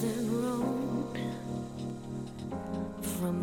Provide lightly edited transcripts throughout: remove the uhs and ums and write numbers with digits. desert road, from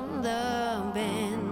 the bend.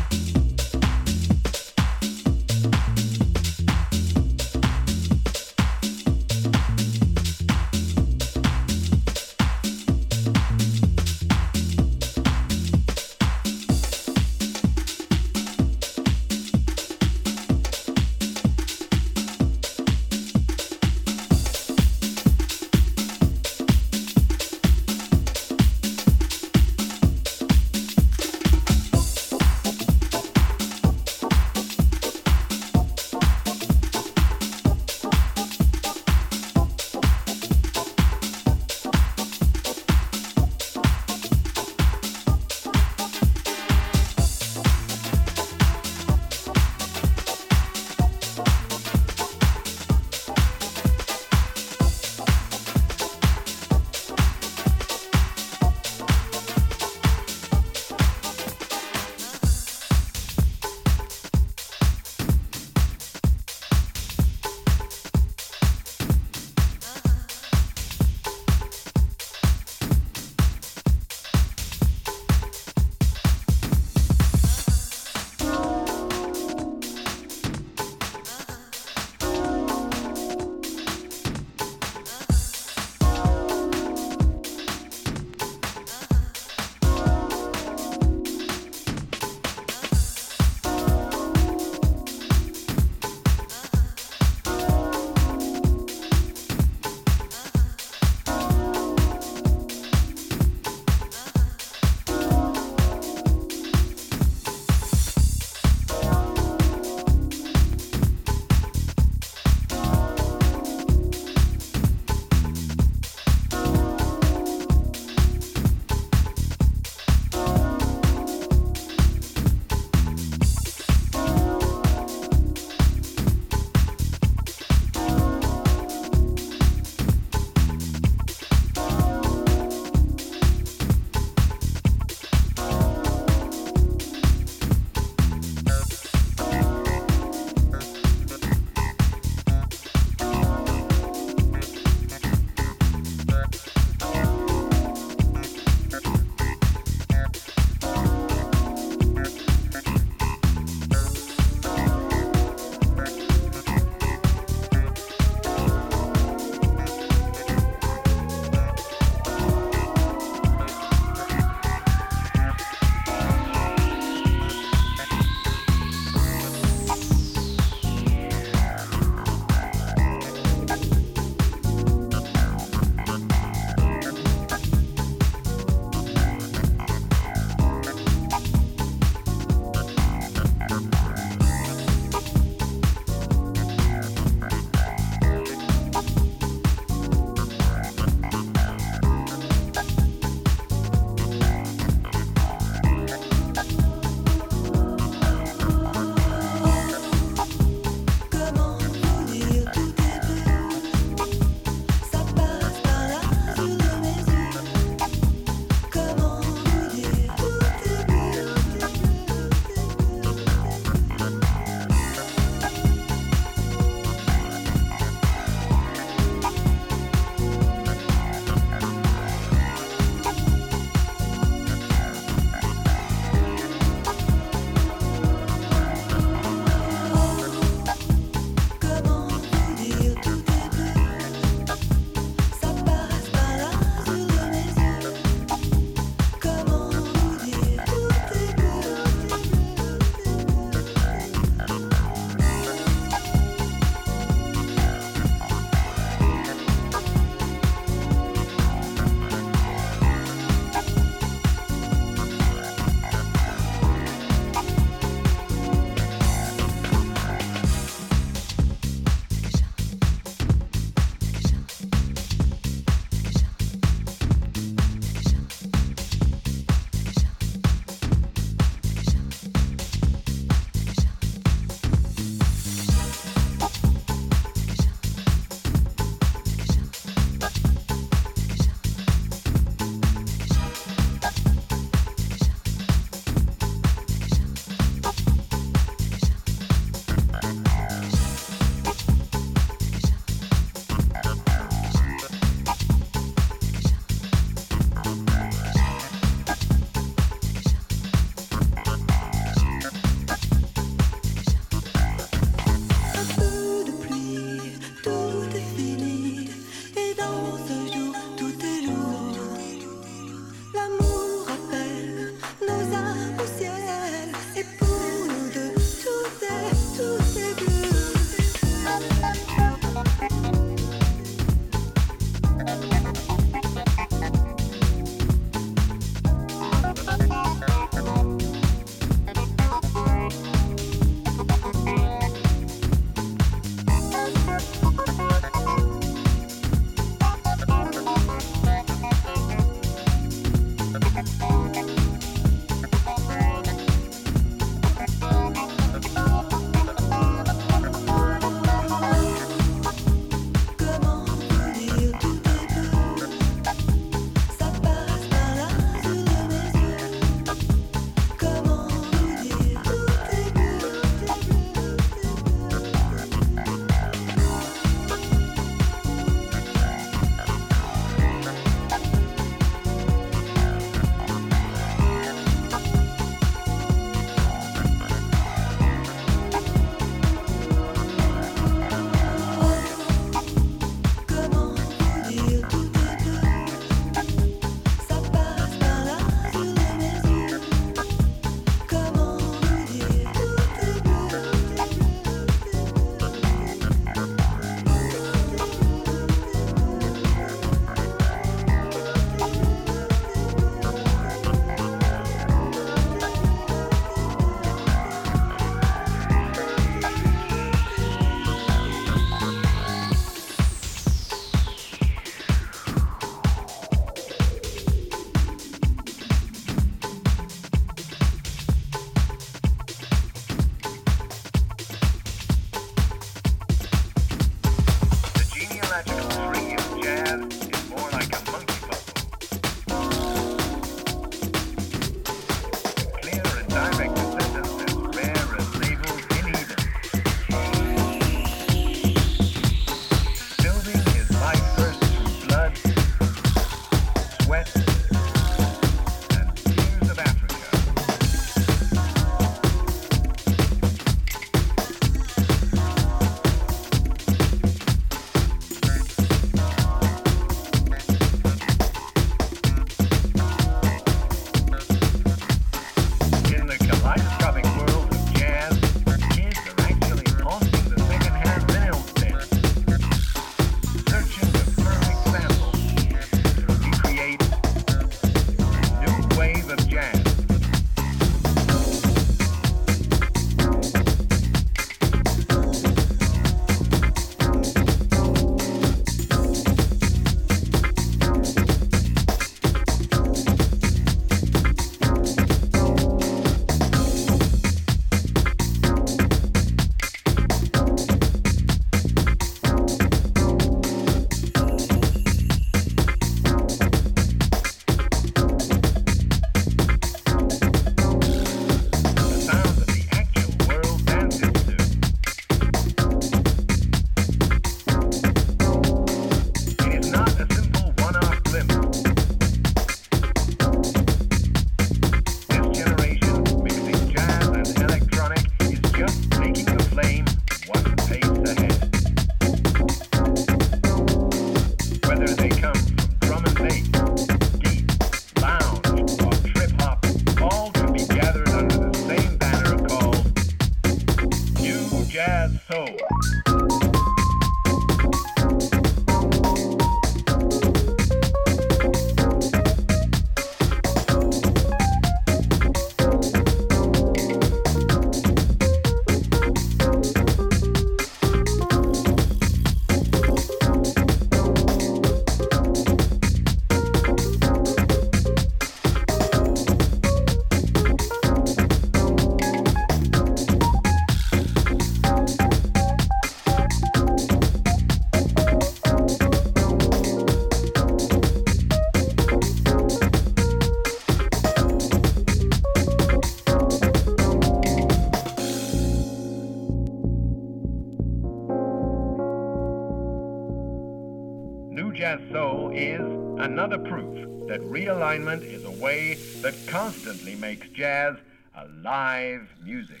Another proof that realignment is a way that constantly makes jazz alive music.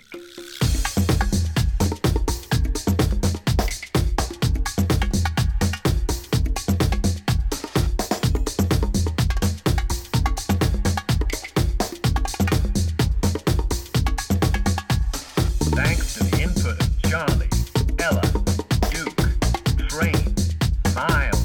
Thanks to the input of Charlie, Ella, Duke, Train, Miles,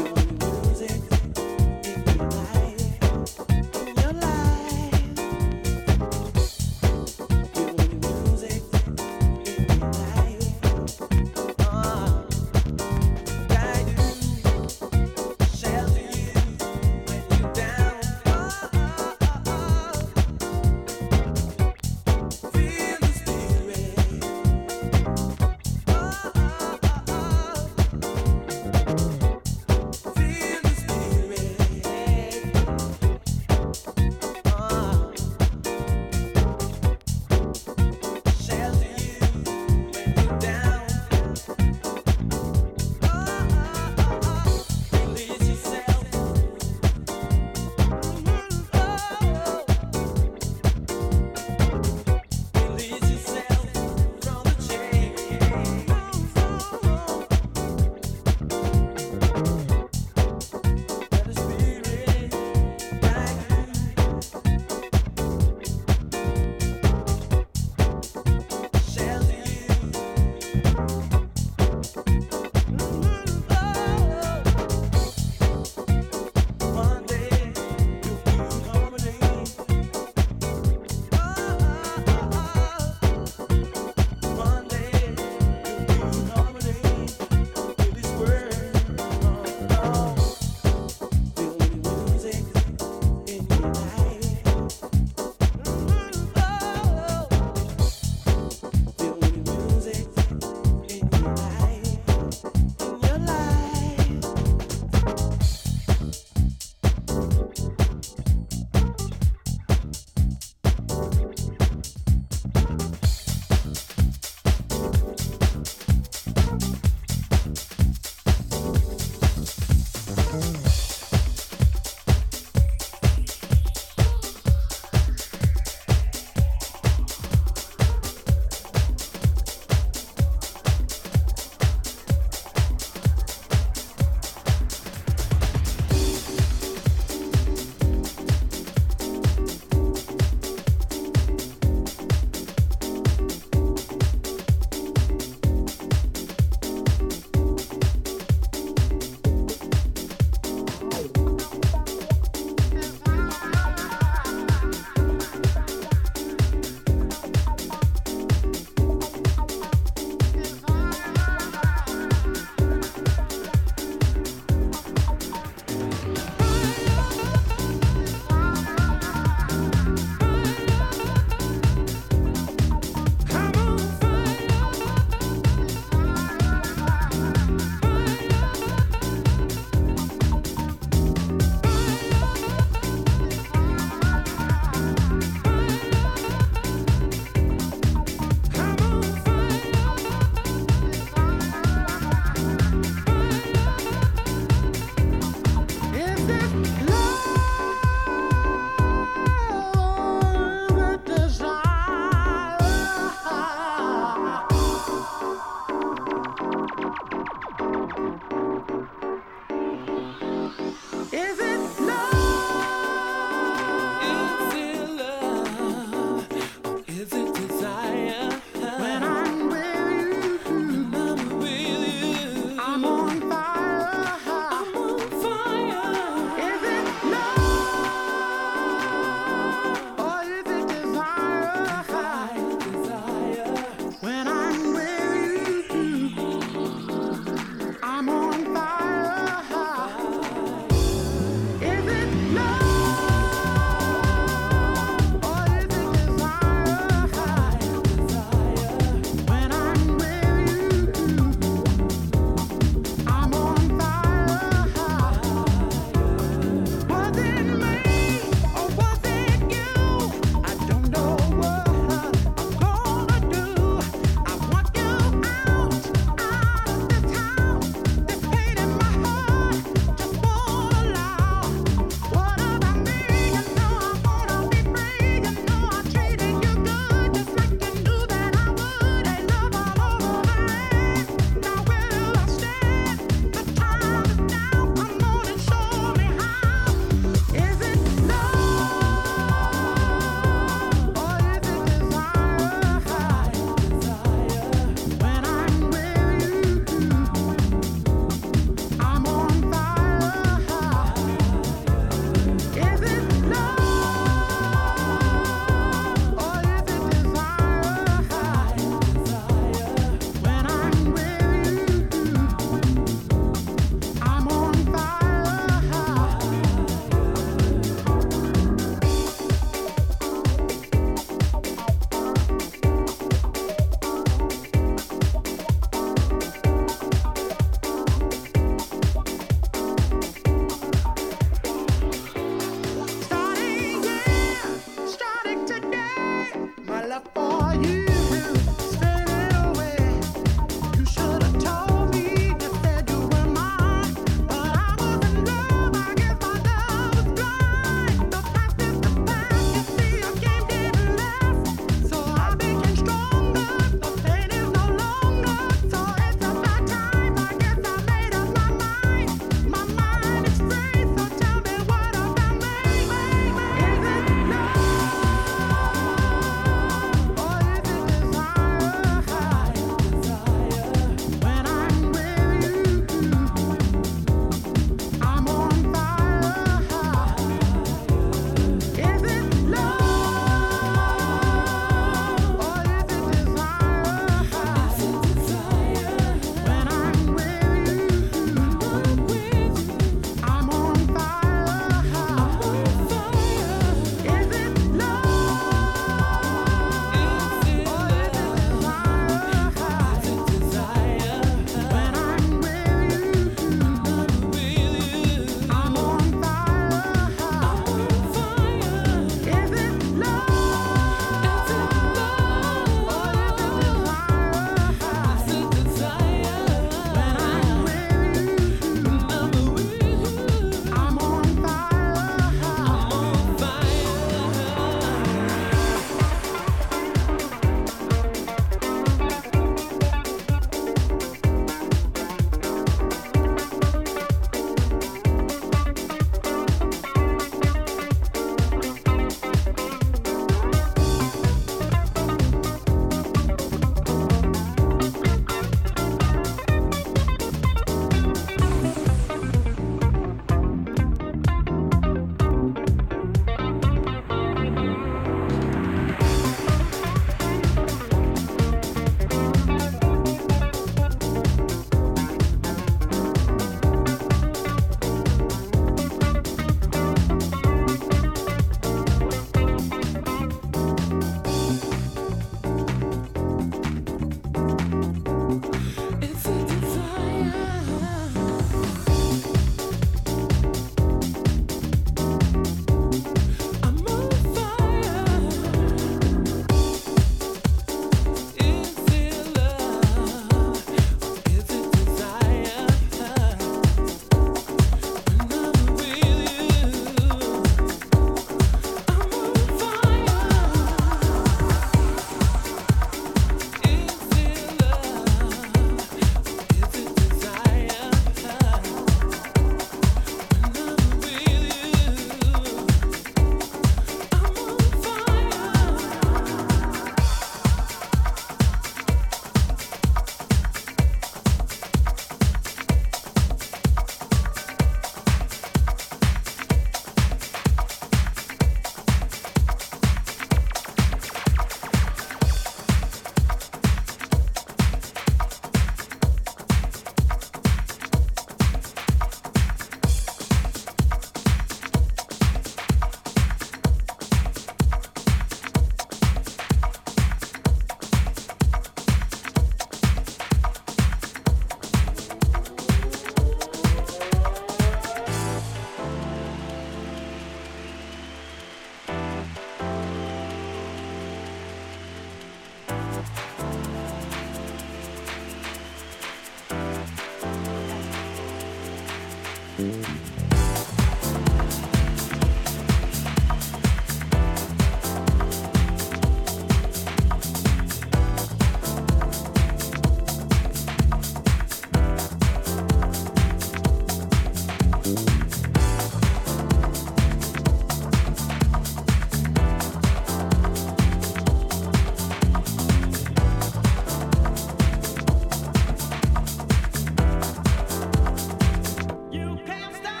You can't stop.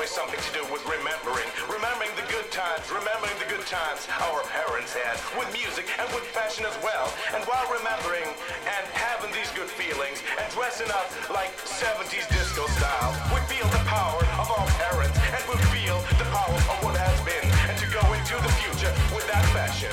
always something to do with remembering the good times, our parents had with music and with fashion as well. And while remembering and having these good feelings and dressing up like 70s disco style, we feel the power of our parents and we feel the power of what has been, and to go into the future with that fashion.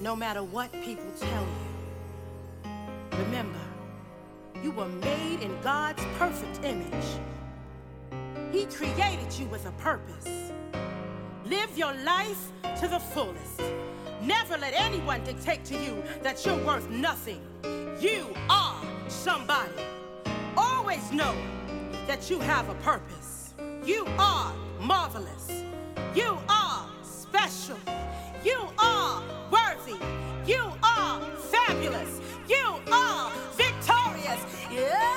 no matter what people tell you. Remember, you were made in God's perfect image. He created you with a purpose. Live your life to the fullest. Never let anyone dictate to you that you're worth nothing. You are somebody. Always know that you have a purpose. You are marvelous. You are special. You are worthy. You are fabulous. You are victorious. Yeah.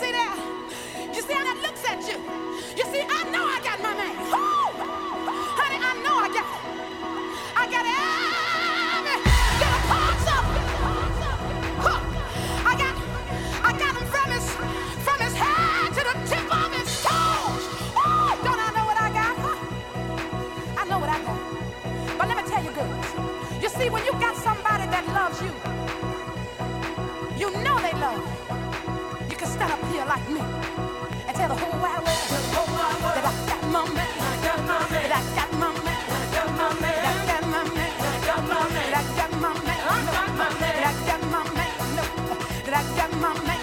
see there? You see how that looks at you? You see, I know I got my man. Woo! Honey, I know I got it. I got every little parts of it. I got him from his head to the tip of his toes. Woo! Don't I know what I got? Huh? I know what I got. But let me tell you, girls. You see, when you got somebody that loves you, you know they love you. You can stand up here like me and tell the whole wide world that I got my man, that I got my man, that I got my man, that I got my man, that I got my man, that I got my man, that I got my man, that I got my man, that I got my man, I got my man.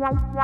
Love.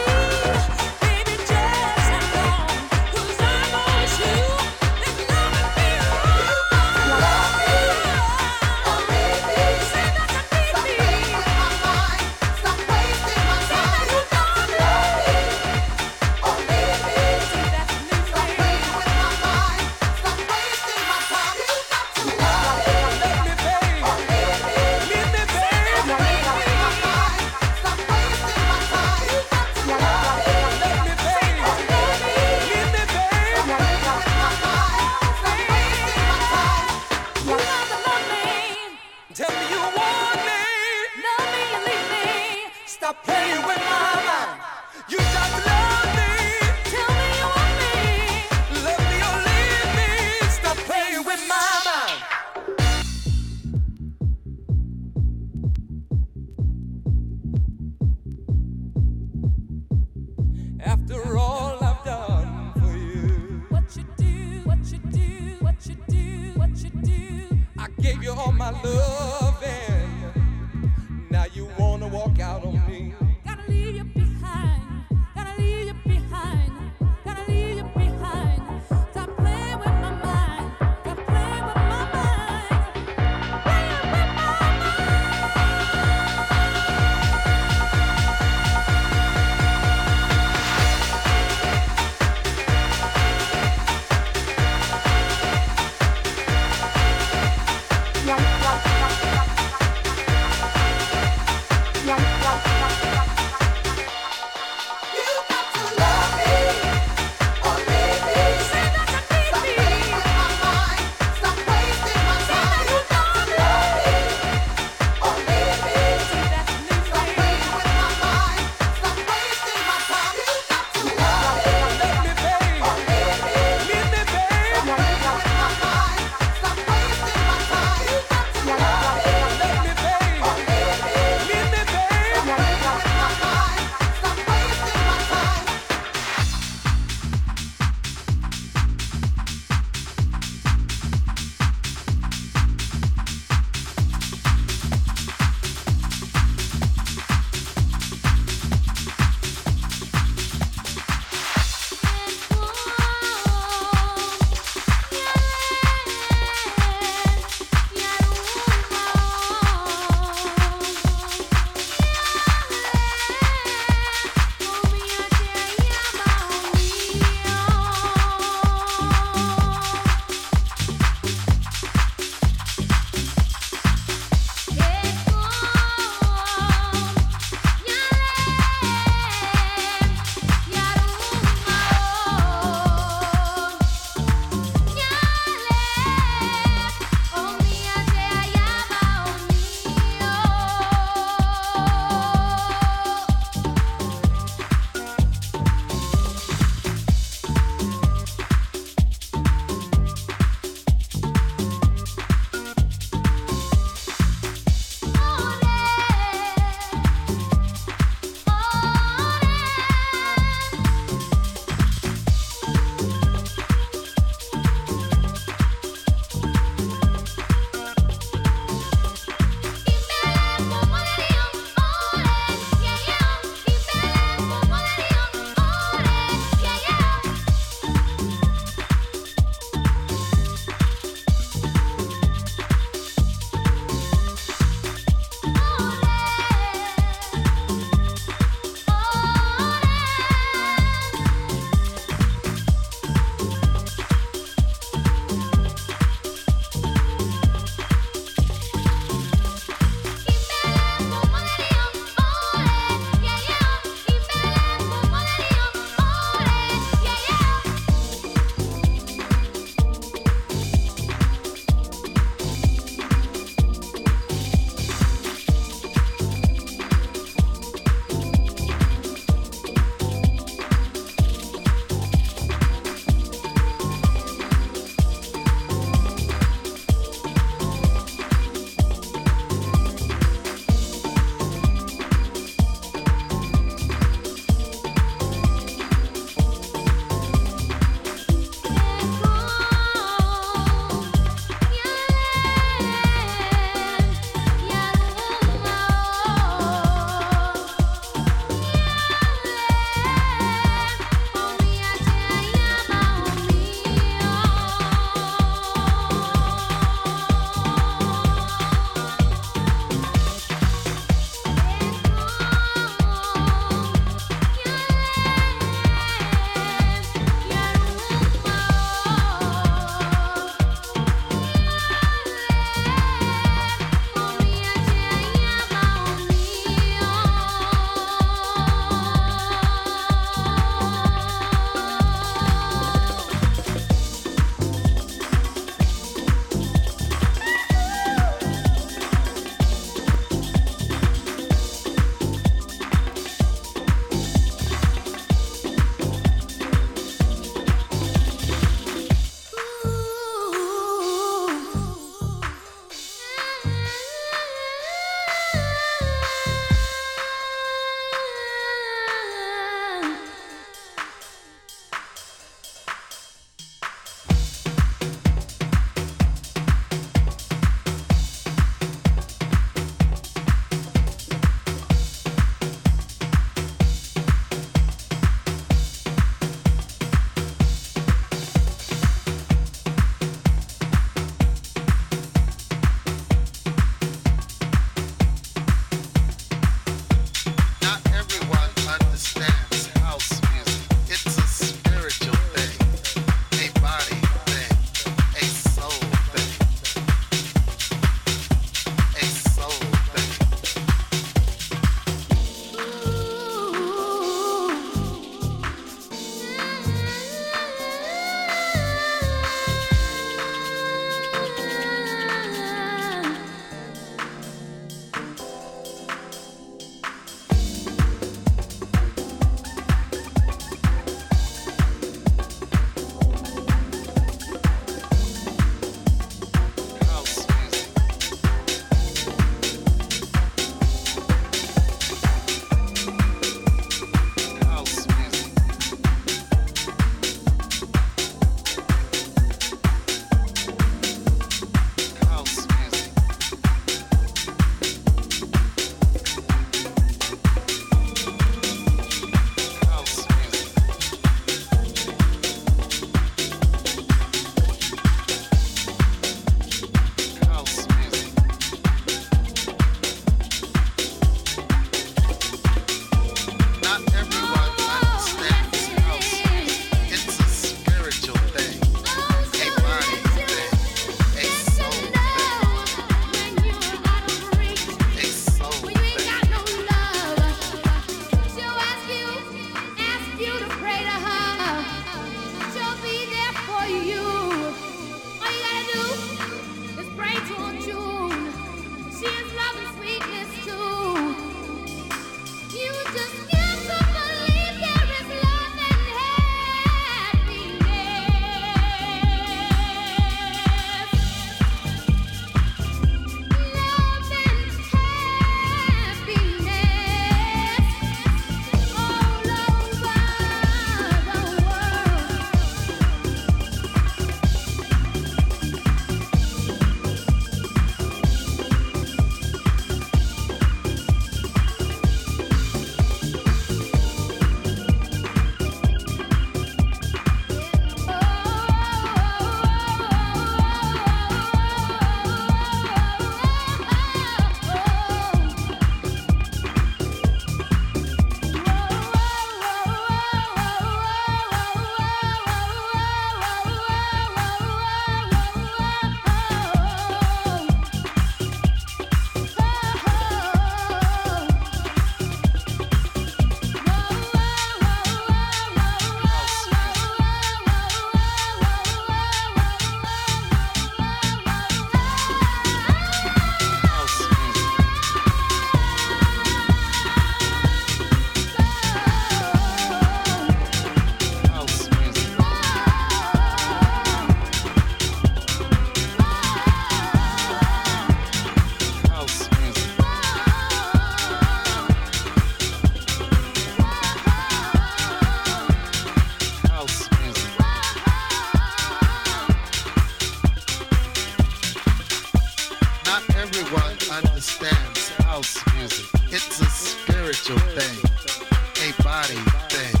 one understands house music. It's a spiritual thing, a body thing,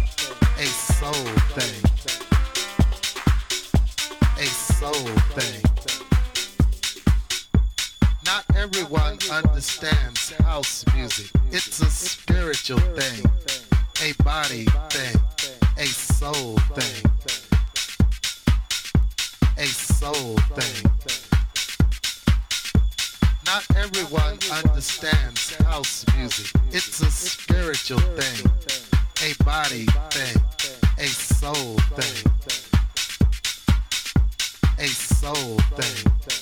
a soul thing, a soul thing. Not everyone understands house music. It's a spiritual thing, a body thing, a soul thing, a soul thing. Not everyone understands house music. It's a spiritual thing, a body thing, a soul thing, a soul thing.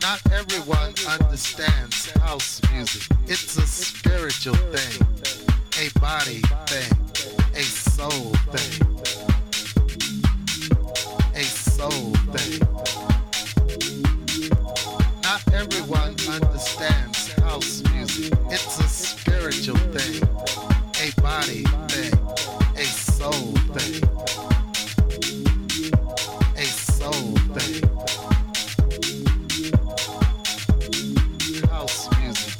Not everyone understands house music. It's a spiritual thing, a body thing, a soul thing, a soul thing. Not everyone understands house music. It's a spiritual thing, a body thing, a soul thing, a soul thing. House music.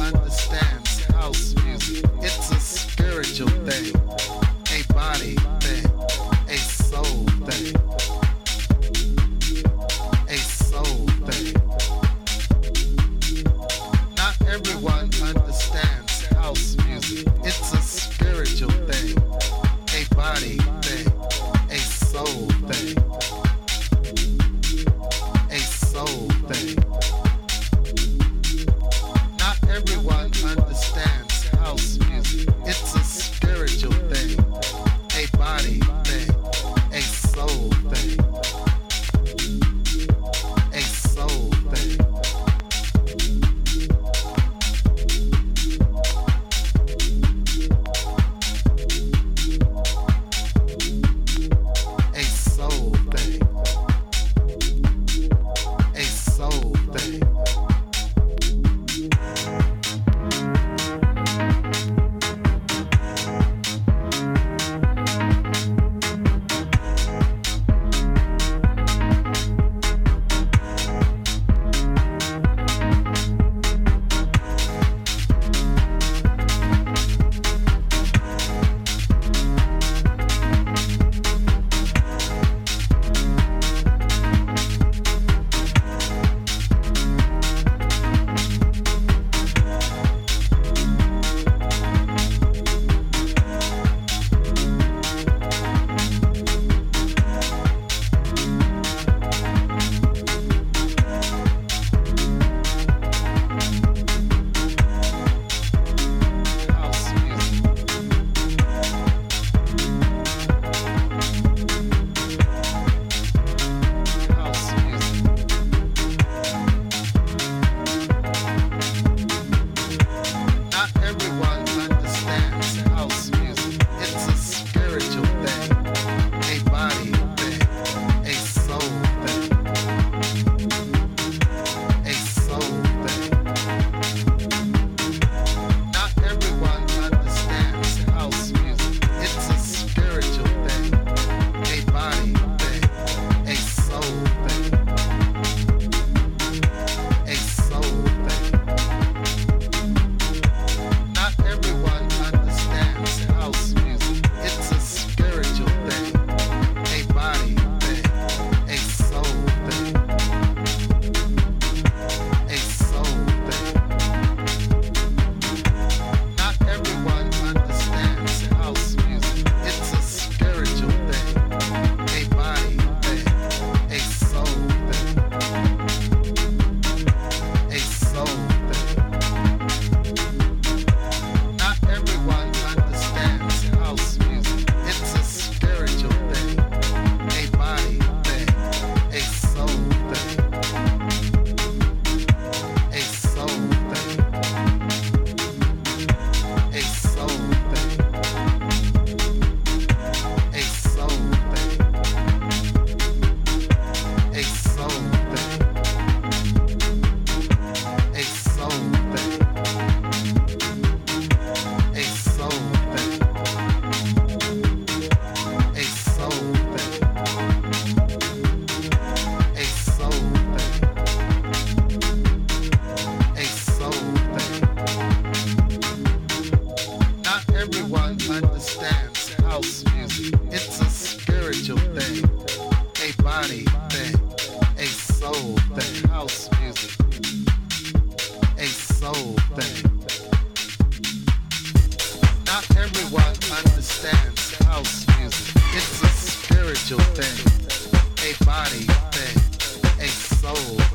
Understands house music. It's a spiritual thing, a body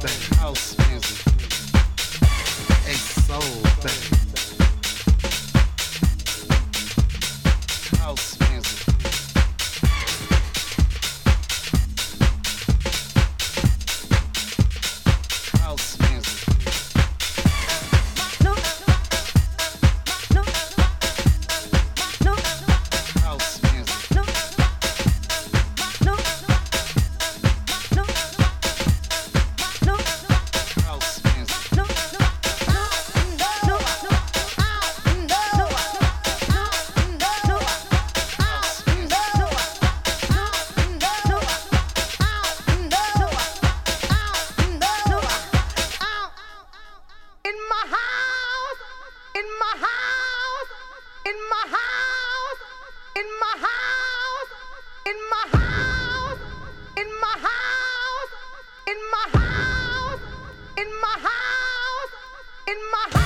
that house music, a soul thing. House music. In my house, in my house, in my house.